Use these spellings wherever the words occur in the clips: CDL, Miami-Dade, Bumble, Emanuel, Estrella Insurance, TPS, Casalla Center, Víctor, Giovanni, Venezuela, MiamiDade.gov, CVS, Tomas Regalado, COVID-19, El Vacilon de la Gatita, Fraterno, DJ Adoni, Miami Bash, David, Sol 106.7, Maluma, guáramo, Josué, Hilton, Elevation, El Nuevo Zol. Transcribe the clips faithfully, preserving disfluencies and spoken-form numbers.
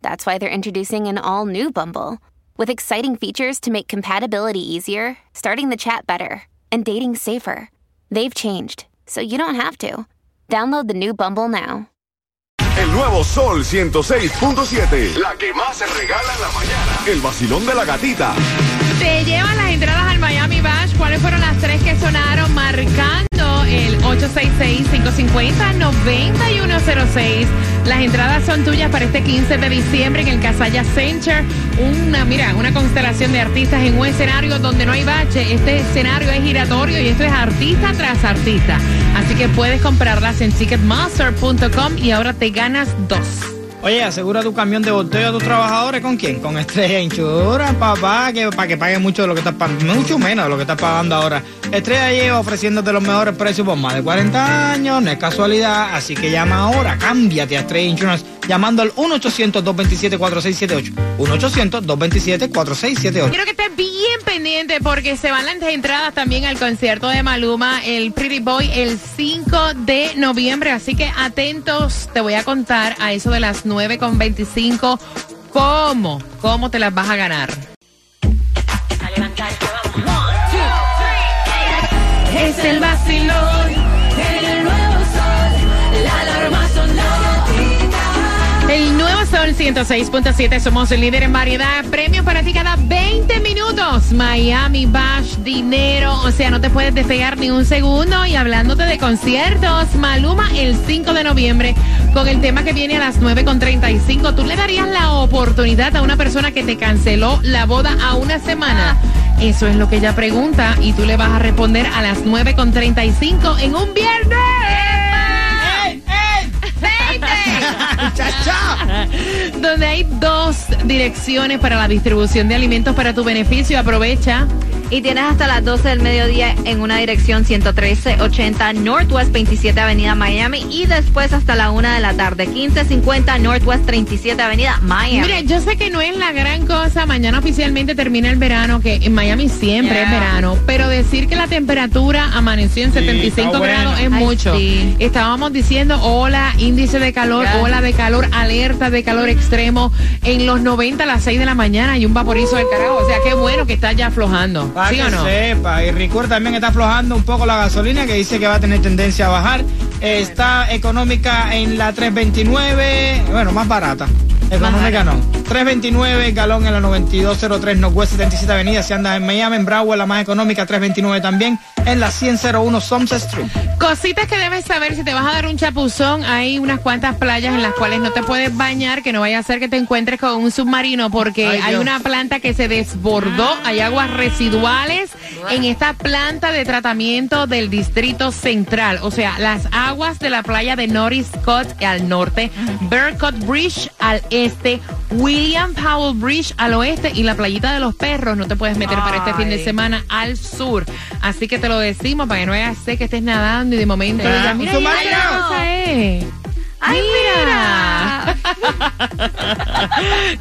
That's why they're introducing an all-new Bumble with exciting features to make compatibility easier, starting the chat better, and dating safer. They've changed, so you don't have to. Download the new Bumble now. El nuevo Sol ciento seis punto siete. La que más se regala en la mañana. El vacilón de la gatita. Se llevan las entradas al Miami Bash. ¿Cuáles fueron las tres que sonaron? Marcando el ocho seis seis, cinco cinco cero, nueve uno cero seis. Las entradas son tuyas para este quince de diciembre en el Casalla Center. Una, mira, una constelación de artistas en un escenario donde no hay bache. Este escenario es giratorio y esto es artista tras artista. Así que puedes comprarlas en ticket master punto com y ahora te ganas dos. Oye, asegura tu camión de volteo a tus trabajadores. ¿Con quién? Con Estrella Insurance, papá, que, para que pague mucho de lo que estás pagando, mucho menos de lo que estás pagando ahora. Estrella lleva ofreciéndote los mejores precios por más de cuarenta años, no es casualidad, así que llama ahora, cámbiate a Estrella Insurance, llamando al uno ochocientos, dos dos siete, cuatro seis siete ocho. uno ochocientos, dos dos siete, cuatro seis siete ocho. Quiero que estés bien pendiente porque se van las entradas también al concierto de Maluma, el Pretty Boy, el cinco de noviembre. Así que atentos, te voy a contar a eso de las nueve con veinticinco cómo, cómo te las vas a ganar. A levantarse, vamos. uno, dos, tres, hey. Es el vacilón, el nuevo sol, la alarma sonó. El nuevo Sol ciento seis punto siete, somos el líder en variedad. Premios para ti cada veinte minutos. Miami Bash, dinero. O sea, no te puedes despegar ni un segundo. Y hablándote de conciertos, Maluma el cinco de noviembre. Con el tema que viene a las nueve con treinta y cinco. ¿Tú le darías la oportunidad a una persona que te canceló la boda a una semana? Eso es lo que ella pregunta. Y tú le vas a responder a las nueve con treinta y cinco en un viernes. Donde hay dos direcciones para la distribución de alimentos para tu beneficio. Aprovecha. Y tienes hasta las doce del mediodía en una dirección ciento trece ochenta Northwest veintisiete Avenida Miami y después hasta la una de la tarde, quince cincuenta Northwest treinta y siete Avenida Miami. Mira, yo sé que no es la gran cosa, mañana oficialmente termina el verano, que en Miami siempre yeah. es verano, pero decir que la temperatura amaneció en sí, setenta y cinco grados bueno. es Ay, mucho. Sí. Estábamos diciendo, hola, índice de calor, yeah. ola de calor, alerta de calor extremo, en los noventa a las seis de la mañana y un vaporizo uh. del carajo, o sea, qué bueno que está ya aflojando. Para ¿Sí que o no? sepa, y Ricoeur también está aflojando un poco la gasolina, que dice que va a tener tendencia a bajar. Eh, está económica en la tres veintinueve, bueno, más barata. Económica no. tres veintinueve, galón en la noventa y dos cero tres, Northwest setenta y siete Avenida, si andas en Miami, en Broward, la más económica, tres veintinueve también, en la cien cero uno Sunset Street. Cositas que debes saber, si te vas a dar un chapuzón, hay unas cuantas playas en las cuales no te puedes bañar, que no vaya a ser que te encuentres con un submarino, porque Ay, hay Dios. una planta que se desbordó, hay aguas residuales en esta planta de tratamiento del Distrito Central, o sea, las aguas de la playa de Noriscott al norte, Burcott Bridge al este, Este, William Powell Bridge al oeste y la playita de los perros no te puedes meter Ay. para este fin de semana al sur. Así que te lo decimos para que no veas que estés nadando y de momento ah, digas, mira, mira, ¿qué cosa es? ¡Ay, mira!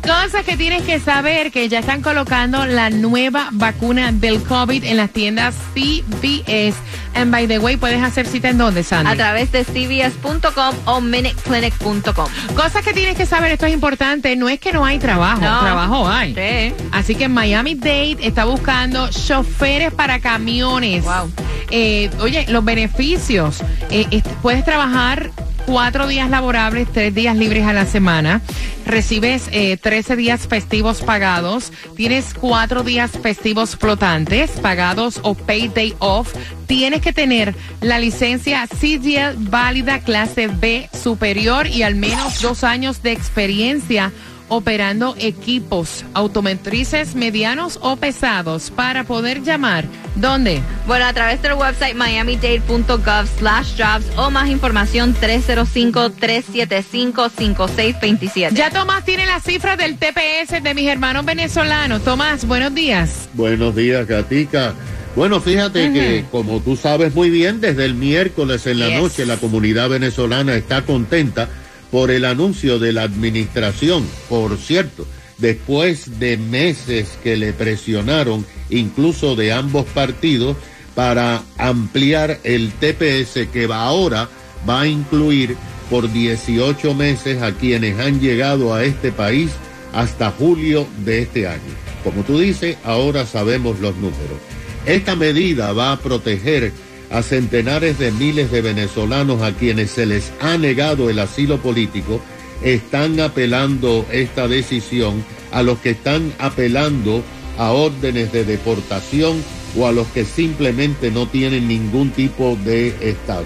Cosas que tienes que saber, que ya están colocando la nueva vacuna del COVID en las tiendas C V S. And by the way, puedes hacer cita en dónde, Sandy? A través de C V S punto com o Minute Clinic punto com. Cosas que tienes que saber, esto es importante, no es que no hay trabajo, no. trabajo hay. Sí. Así que Miami-Dade está buscando choferes para camiones. Wow. Eh, oye, los beneficios, eh, puedes trabajar cuatro días laborables, tres días libres a la semana. Recibes eh, trece días festivos pagados. Tienes cuatro días festivos flotantes, pagados o pay day off. Tienes que tener la licencia C D L válida clase B superior y al menos dos años de experiencia operando equipos automotrices medianos o pesados para poder llamar. ¿Dónde? Bueno, a través del website Miami Dade punto gov slash jobs o más información tres cero cinco, tres siete cinco, cinco seis dos siete. Ya Tomás tiene las cifras del T P S de mis hermanos venezolanos. Tomás, buenos días. Buenos días, Gatica. Bueno, fíjate uh-huh. que, como tú sabes muy bien, desde el miércoles en la yes. noche la comunidad venezolana está contenta por el anuncio de la administración. Por cierto, después de meses que le presionaron, incluso de ambos partidos, para ampliar el T P S, que va ahora va a incluir por dieciocho meses a quienes han llegado a este país hasta julio de este año. Como tú dices, ahora sabemos los números. Esta medida va a proteger a centenares de miles de venezolanos a quienes se les ha negado el asilo político. Están apelando esta decisión a los que están apelando a órdenes de deportación o a los que simplemente no tienen ningún tipo de estatus.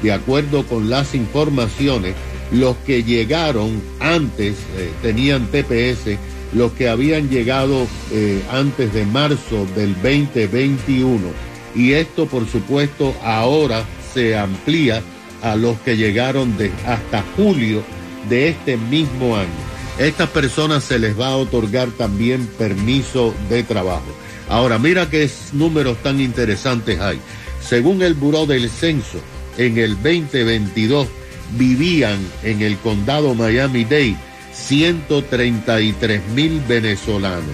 De acuerdo con las informaciones, los que llegaron antes eh, tenían T P S. Los que habían llegado eh, antes de marzo del veinte veintiuno, y esto por supuesto ahora se amplía a los que llegaron de, hasta julio de este mismo año. Estas personas se les va a otorgar también permiso de trabajo. Ahora mira qué números tan interesantes hay. Según el Buró del Censo, en el veinte veintidós vivían en el condado Miami-Dade ciento treinta y tres mil venezolanos,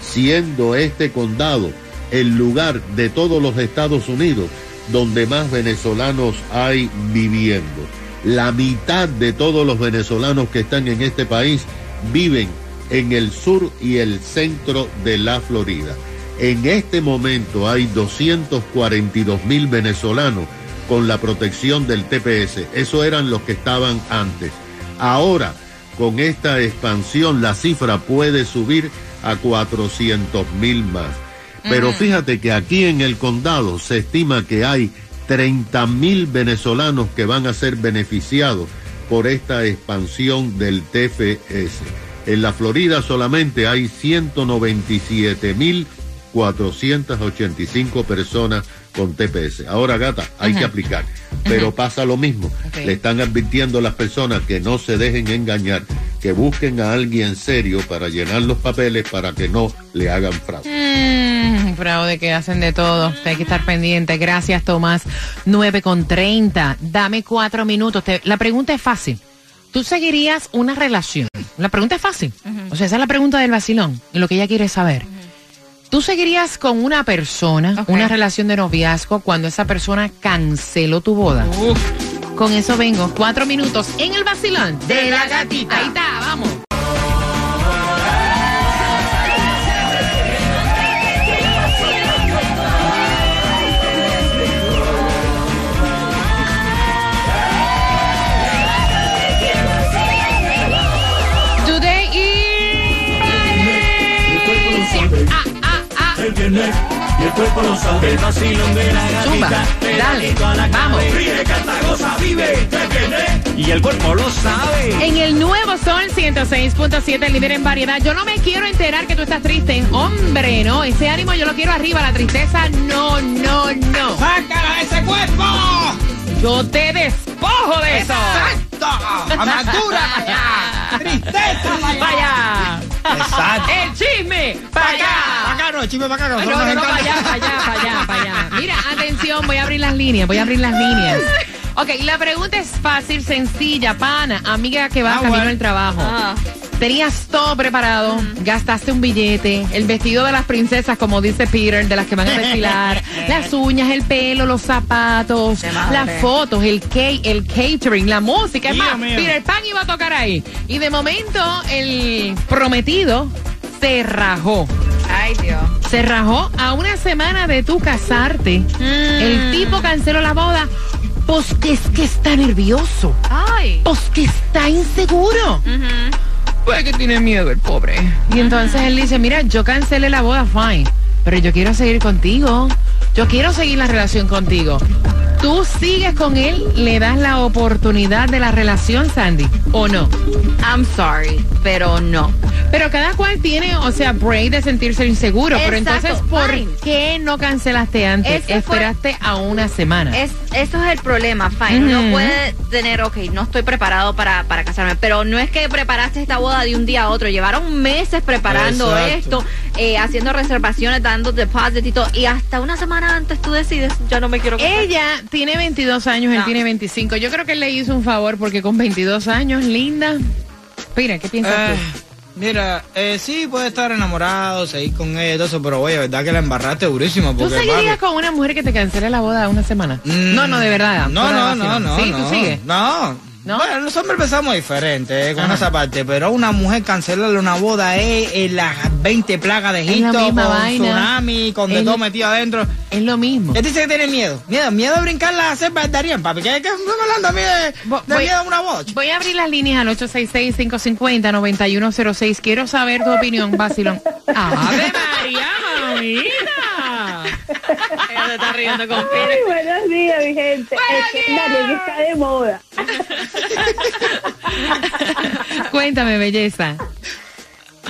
siendo este condado el lugar de todos los Estados Unidos donde más venezolanos hay viviendo. La mitad de todos los venezolanos que están en este país viven en el sur y el centro de la Florida. En este momento hay doscientos cuarenta y dos mil venezolanos con la protección del T P S. Eso eran los que estaban antes. Ahora, con esta expansión, la cifra puede subir a cuatrocientos mil más. Pero fíjate que aquí en el condado se estima que hay treinta mil venezolanos que van a ser beneficiados por esta expansión del T P S. En la Florida solamente hay ciento noventa y siete mil cuatrocientas ochenta y cinco personas con T P S. Ahora, Gata, hay Ajá. que aplicar. Pero pasa lo mismo. Okay. Le están advirtiendo a las personas que no se dejen engañar, que busquen a alguien serio para llenar los papeles para que no le hagan fraude. Mm, fraude que hacen de todo. Hay que estar pendiente. Gracias, Tomás. nueve con treinta. Dame cuatro minutos. Te... La pregunta es fácil. ¿Tú seguirías una relación? La pregunta es fácil. Uh-huh. O sea, esa es la pregunta del vacilón. Y lo que ella quiere saber. ¿Tú seguirías con una persona, okay. una relación de noviazgo, cuando esa persona canceló tu boda? Uh. Con eso vengo. Cuatro minutos en el vacilón de la gatita. Ahí está, vamos. Y el cuerpo lo sabe. El vacilón de la gatita. Dale, vamos. Ríe, canta, goza, vive. Y el cuerpo lo sabe. En el nuevo Sol ciento seis punto siete, líder en variedad. Yo no me quiero enterar que tú estás triste. Hombre, no. Ese ánimo yo lo quiero arriba. La tristeza, no, no, no. ¡Sácala de ese cuerpo! Yo te despojo de eso. ¡Exacto! ¡Amargura para allá! ¡Tristeza para allá! ¡Exacto! ¡El chisme para allá! No, chime, para acá, no, no, no, para allá, para allá, para allá, para allá. Mira, atención, voy a abrir las líneas, voy a abrir las líneas. Ok, la pregunta es fácil, sencilla, pana, amiga que va ah, camino bueno. al trabajo. Ah. Tenías todo preparado, mm. gastaste un billete, el vestido de las princesas, como dice Peter, de las que van a desfilar, las uñas, el pelo, los zapatos, las fotos, el cake, el catering, la música, es más, mío. Peter Pan iba a tocar ahí. Y de momento, el prometido se rajó. Ay, Dios. Se rajó a una semana de tú casarte. Mm. El tipo canceló la boda. Pues que es que está nervioso. Ay. Pues que está inseguro. Uh-huh. Pues que tiene miedo el pobre. Y uh-huh. entonces él dice, mira, yo cancelé la boda, fine. Pero yo quiero seguir contigo. Yo quiero seguir la relación contigo. tú sigues con él, le das la oportunidad de la relación, Sandy, ¿o no? I'm sorry, pero no. Pero cada cual tiene, o sea, break de sentirse inseguro. Exacto, pero entonces, ¿por fine. qué no cancelaste antes? Ese Esperaste fue, a una semana. Es, eso es el problema, fine. Uh-huh. No puede tener, ok, no estoy preparado para, para casarme, pero no es que preparaste esta boda de un día a otro. Llevaron meses preparando Exacto. esto, eh, haciendo reservaciones, dando depósitos y todo. Y hasta una semana antes tú decides, ya no me quiero casar. Ella tiene veintidós años, no. él tiene veinticinco. Yo creo que él le hizo un favor porque con veintidós años, linda. Mira, ¿qué piensas eh. tú? Mira, eh, sí, puede estar enamorado, seguir con ella y todo eso, pero oye, verdad que la embarraste durísimo. Porque, ¿tú seguirías con una mujer que te cancele la boda una semana? Mm, no, no, de verdad. No, no, no, no. ¿Sí? No, ¿tú sigues? No. ¿No? Bueno, los hombres pensamos diferente eh, con Ajá. esa parte, pero una mujer cancelarle una boda es eh, eh, las veinte plagas de Egipto, con vaina. tsunami, con de todo metido adentro. Es lo mismo. Él dice que tiene miedo. Miedo, miedo a brincar la cepa de Darien, papi. ¿Qué estamos hablando a mí de, voy, de miedo a una boda? Voy a abrir las líneas al ocho seis seis, cinco cinco cero, nueve uno cero seis. Quiero saber tu opinión, vacilón. ¡Ave María, mamita! Ella se está riendo con Ay, buenos días, mi gente. Este, nadie está de moda. Cuéntame, belleza.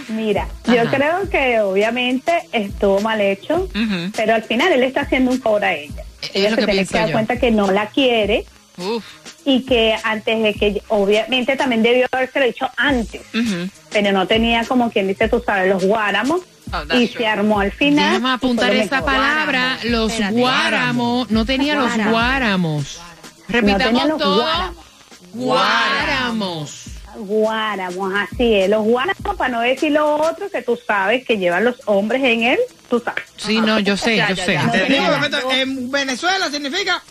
Mira, Ajá. yo creo que obviamente estuvo mal hecho, uh-huh. pero al final él está haciendo un favor a ella. Ella se tiene que dar cuenta que no la quiere Uf. y que antes de que, obviamente también debió haberse lo hecho antes, uh-huh. pero no tenía, como quien dice, tú sabes, los guáramos. Oh, y true. se armó al final. Déjame apuntar esa palabra, guáramo. los Espérate, guáramos, no tenía guáramo. los guáramos. Repitamos no los todo. Guáramos. Guáramos. Guáramos, así es. Los guáramos, para no decir lo otro que tú sabes que llevan los hombres en él, tú sabes. Sí, no, yo sé, ya, yo ya, sé. Ya, ya. Te digo, no, en Venezuela significa...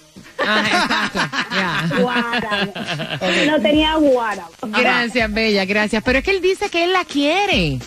Ah, exacto. Yeah. Guáramo. Okay. No tenía guáramo. Gracias, Ajá. bella, gracias. Pero es que él dice que él la quiere.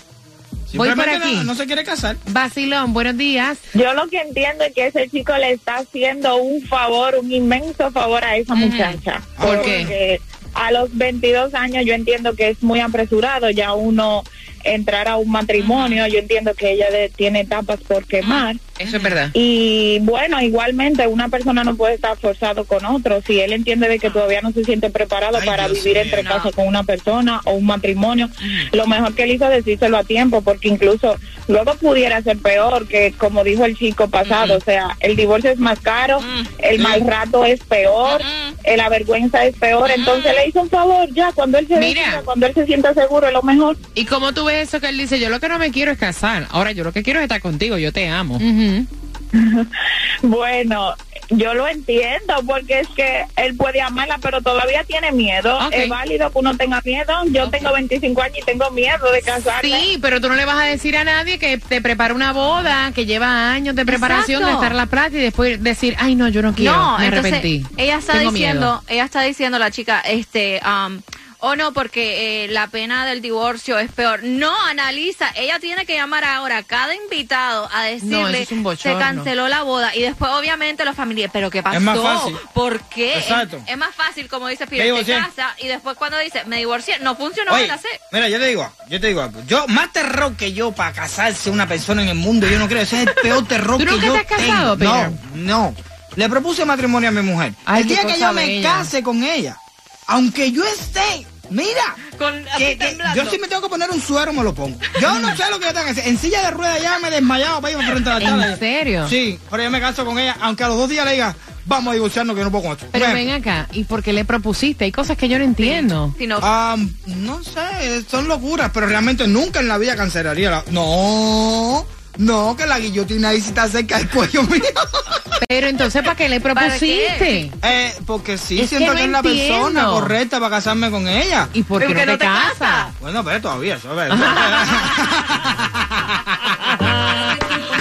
Voy por aquí. No, no se quiere casar. Vacilón, buenos días. Yo lo que entiendo es que ese chico le está haciendo un favor, un inmenso favor a esa mm. muchacha. ¿Por porque qué? A los veintidós años yo entiendo que es muy apresurado ya uno entrar a un matrimonio. Yo entiendo que ella de, tiene etapas por quemar. Eso es verdad. Y bueno, igualmente una persona no puede estar forzado con otro. Si él entiende de que todavía no se siente preparado Ay, para Dios vivir mío, entre no. casa con una persona o un matrimonio, lo mejor que él hizo es decírselo a tiempo, porque incluso luego pudiera ser peor, que como dijo el chico pasado, mm. o sea, el divorcio es más caro, mm. el mm. mal rato es peor, mm. la vergüenza es peor. Mm. Entonces le hizo un favor ya, cuando él se decida, cuando él se sienta seguro es lo mejor. ¿Y cómo tú ves eso que él dice? Yo lo que no me quiero es casar. Ahora, yo lo que quiero es estar contigo, yo te amo. Uh-huh. Bueno, yo lo entiendo, porque es que él puede amarla, pero todavía tiene miedo. Okay. Es válido que uno tenga miedo. Yo okay. tengo veinticinco años y tengo miedo de casarme. Sí, pero tú no le vas a decir a nadie que te prepara una boda, que lleva años de preparación, Exacto. de estar en la plata y después decir, ay, no, yo no quiero, no, me entonces, arrepentí. Ella está tengo diciendo, miedo. ella está diciendo, la chica, este... Um, o no, porque eh, la pena del divorcio es peor. No, analiza. Ella tiene que llamar ahora a cada invitado a decirle no, es se canceló la boda. Y después, obviamente, los familiares. ¿Pero qué pasó? Es más fácil. ¿Por qué? Exacto. Es, es más fácil, como dice Pires, te casa. Y después, cuando dice, me divorcié, no funcionó, Oye, me casé. Mira, yo te digo, yo te digo algo. Yo, más terror que yo para casarse una persona en el mundo, yo no creo. Ese es el peor terror que yo tengo. ¿Tú nunca te has casado, Pires? No, no. Le propuse matrimonio a mi mujer. Ay, el día que yo me case con ella, aunque yo esté... Mira, Con, que, que, yo si me tengo que poner un suero me lo pongo. Yo no sé lo que yo tengo que hacer. En silla de ruedas ya me he desmayado para ir frente a la tabla. ¿En serio? Sí, pero yo me caso con ella, aunque a los dos días le diga, vamos a divorciarnos que no puedo con esto. Pero ven acá, ¿y por qué le propusiste? Hay cosas que yo no entiendo. Sí, si no. Um, no sé, son locuras, pero realmente nunca en la vida cancelaría la... No... No, que la guillotina ahí sí está cerca del cuello mío. Pero entonces, ¿para qué le propusiste? Eh, porque sí, es siento que, que es la persona correcta para casarme con ella. ¿Y por qué no, no te casas? Casa? Bueno, pero todavía, eso es.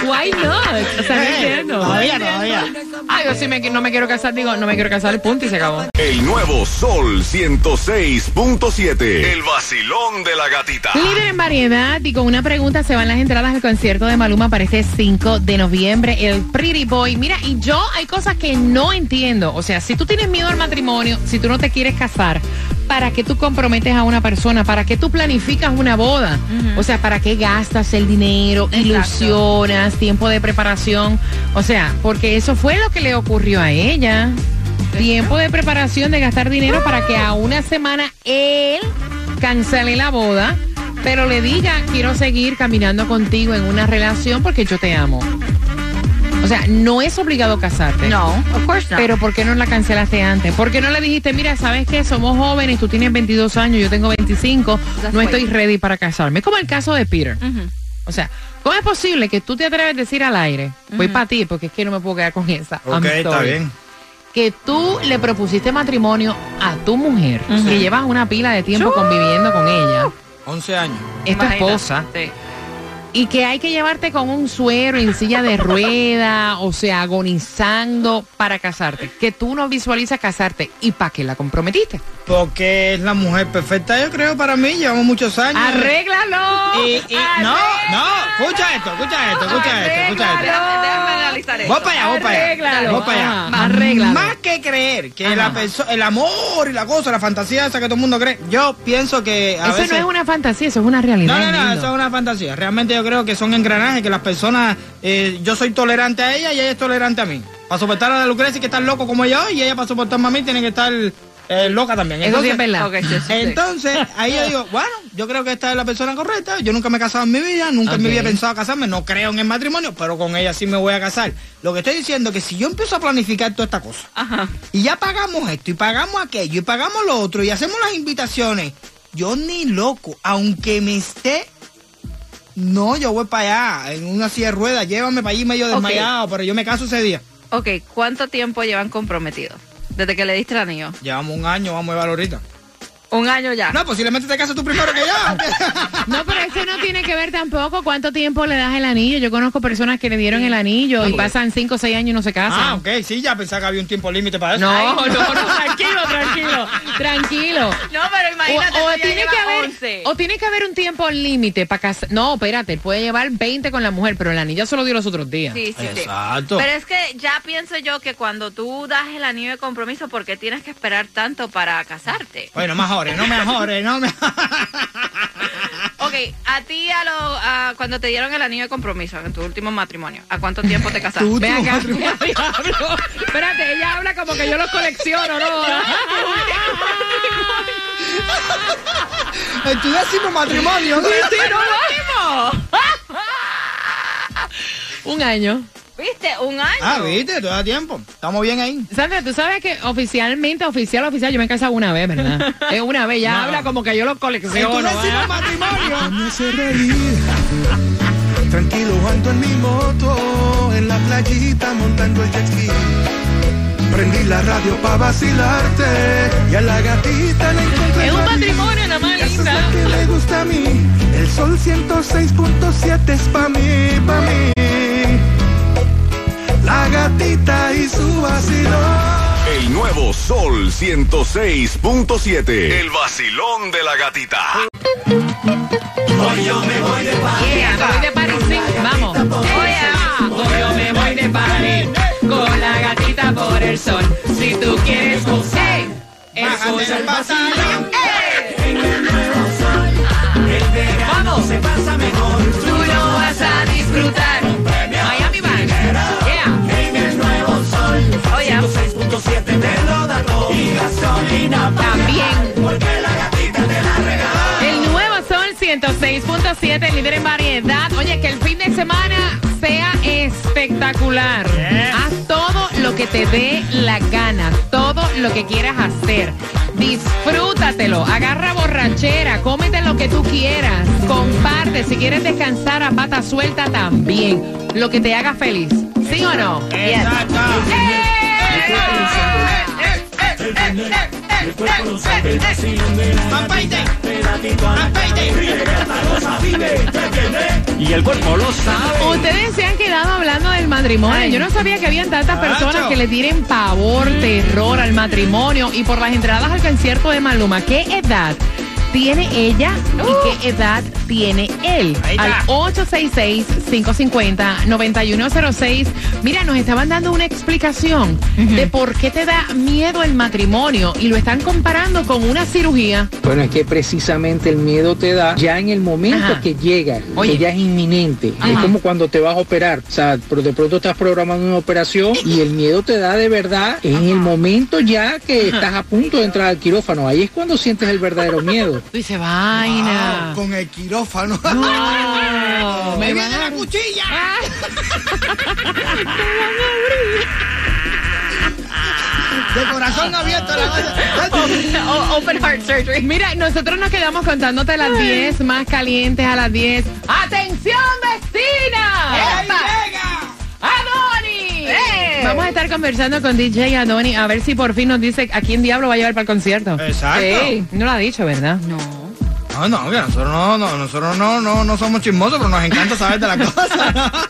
Why not? O sea, hey, no entiendo. Todavía, todavía. Ay, yo sí me, no me quiero casar, digo, no me quiero casar, punto, y se acabó. El nuevo Sol ciento seis punto siete. El vacilón de la gatita. Líder en variedad, y con una pregunta se van las entradas al concierto de Maluma para este cinco de noviembre, el Pretty Boy. Mira, y yo hay cosas que no entiendo. O sea, si tú tienes miedo al matrimonio, si tú no te quieres casar, ¿para qué tú comprometes a una persona? ¿Para qué tú planificas una boda? Uh-huh. O sea, ¿para qué gastas el dinero? Exacto. Ilusionas, tiempo de preparación. O sea, porque eso fue lo que le ocurrió a ella. Tiempo de preparación, de gastar dinero para que a una semana él cancele la boda, pero le diga, quiero seguir caminando contigo en una relación porque yo te amo. O sea, no es obligado casarte. No, of course not. Pero ¿por qué no la cancelaste antes? ¿Por qué no le dijiste, mira, ¿sabes qué? Somos jóvenes, tú tienes veintidós años, yo tengo veinticinco, That's no estoy ready para casarme? Como el caso de Peter. Uh-huh. O sea, ¿cómo es posible que tú te atreves a decir al aire, uh-huh, voy para ti porque es que no me puedo quedar con esa? Ok, está bien. Que tú le propusiste matrimonio a tu mujer, uh-huh, que llevas una pila de tiempo, ¡chú!, conviviendo con ella. once años. Es tu esposa. Sí. Y que hay que llevarte con un suero en silla de rueda, o sea, agonizando para casarte. Que tú no visualizas casarte. ¿Y para qué la comprometiste? Porque es la mujer perfecta, yo creo, para mí. Llevamos muchos años. ¡Arréglalo! Y, y, ¡Arréglalo! No, no, escucha esto, escucha esto, escucha ¡Arréglalo! esto, escucha esto. Déjame, déjame analizar esto. Vos para allá, vos para allá. Arréglalo. Vos para allá. Arréglalo. Más que creer que la perso- el amor y la cosa, la fantasía esa que todo el mundo cree, yo pienso que a Eso veces... no es una fantasía, eso es una realidad. No, no, no, eso es una fantasía. Realmente yo creo que son engranajes, que las personas, eh, yo soy tolerante a ella y ella es tolerante a mí. Para soportar a la Lucrecia, que está loco como ella hoy, y ella para soportarme a mí tiene que estar... Eh, loca también. Entonces, eso sí es verdad. Okay, sí, sí, sí. Entonces, ahí yo digo, bueno, yo creo que esta es la persona correcta. Yo nunca me he casado en mi vida, nunca okay. en mi vida he pensado casarme, no creo en el matrimonio, pero con ella sí me voy a casar. Lo que estoy diciendo es que si yo empiezo a planificar toda esta cosa, ajá, y ya pagamos esto, y pagamos aquello, y pagamos lo otro, y hacemos las invitaciones, yo ni loco, aunque me esté... No, yo voy para allá, en una silla de ruedas, llévame para allí medio desmayado, okay, pero yo me caso ese día. Ok, ¿cuánto tiempo llevan comprometidos? Desde que le diste el anillo. Llevamos un año, vamos a llevarlo ahorita. Un año ya. No, posiblemente te casas tú primero que yo. No, pero eso no tiene que ver tampoco cuánto tiempo le das el anillo. Yo conozco personas que le dieron el anillo, okay, y pasan cinco o seis años y no se casan. Ah, ok, sí, ya pensaba que había un tiempo límite para eso. No, Ay, no, no, no, tranquilo, tranquilo, tranquilo. No, pero imagínate, o, o, si tiene que haber, once. O tiene que haber un tiempo límite para casar. No, espérate, puede llevar veinte con la mujer, pero el anillo se lo dio los otros días. Sí, sí, exacto. Sí. Pero es que ya pienso yo que cuando tú das el anillo de compromiso, ¿por qué tienes que esperar tanto para casarte? Bueno, más No me ajores, no me Ok, a ti a lo, a, cuando te dieron el anillo de compromiso en tu último matrimonio, ¿a cuánto tiempo te casaste? Ven acá, diablo. Espérate, ella habla como que yo los colecciono, ¿no? En tu décimo matrimonio, ¿no? Sí, no, no. Un año. ¿Viste? Un año. Ah, ¿viste? Todo el tiempo. Estamos bien ahí. Sandra, tú sabes que oficialmente, oficial, oficial, yo me he casado una vez, ¿verdad? Es una vez, ya no. habla como que yo lo colecciono. Entonces, si no, matrimonio. Me hace reír. Tranquilo, ando en mi moto, en la playita, montando el jet ski. Prendí la radio para vacilarte y a la gatita le encontré. Es un matrimonio, nada más, linda. Es la que le gusta a mí. El Sol ciento seis punto siete es pa' mí, pa' mí. La gatita y su vacilón. El nuevo Sol ciento seis punto siete. El vacilón de la gatita. Hoy yo me voy de party. Yeah, me voy de party, sí. Vamos. Hoy yo me voy de party con la gatita por el sol. Si tú quieres gozar, eso es el vacilón. En el nuevo sol, el verano se pasa mejor. Tú lo vas a disfrutar. Miami Bash. ciento seis punto siete te lo da todo y gasolina también, porque la gatita te la regala. El nuevo Sol ciento seis punto siete, líder en variedad. Oye, que el fin de semana sea espectacular. Yes. Haz todo lo que te dé la gana, todo lo que quieras hacer. Disfrútatelo, agarra borrachera, cómete lo que tú quieras, comparte, si quieres descansar a pata suelta también, lo que te haga feliz, ¿sí o no? Exacto. Yes. El cuerpo lo sabe, el vacilón de la gatita, pegadito a la calle, y el cuerpo lo sabe. Ustedes se han quedado hablando del matrimonio. Ay. Yo no sabía que habían tantas personas que le tiren pavor, terror al matrimonio y por las entradas al concierto de Maluma. ¿Qué edad tiene ella uh. y qué edad tiene él. Al ocho seis seis, cinco cinco cero, nueve uno cero seis. Mira, nos estaban dando una explicación uh-huh. de por qué te da miedo el matrimonio y lo están comparando con una cirugía. Bueno, es que precisamente el miedo te da ya en el momento Ajá. que llega, Oye. que ya es inminente. Ajá. Es como cuando te vas a operar. O sea, pero de pronto estás programando una operación y el miedo te da de verdad en Ajá. el momento ya que Ajá. estás a punto de entrar al quirófano. Ahí es cuando sientes el verdadero miedo. Tú dices, vaina. Wow, con el quirófano. Wow, me viene la cuchilla. Ah. De corazón abierto. La Open heart surgery. Mira, nosotros nos quedamos contándote las diez más calientes a las diez. ¡Atención, vecina! ¡Llega! ¡Adoni! ¡Eh! Vamos a estar conversando con D J Adoni a ver si por fin nos dice a quién diablo va a llevar para el concierto. Exacto. Sí, no lo ha dicho, ¿verdad? No. No, no, mira, nosotros no, no, nosotros no, no, no somos chismosos, pero nos encanta saber de la cosa.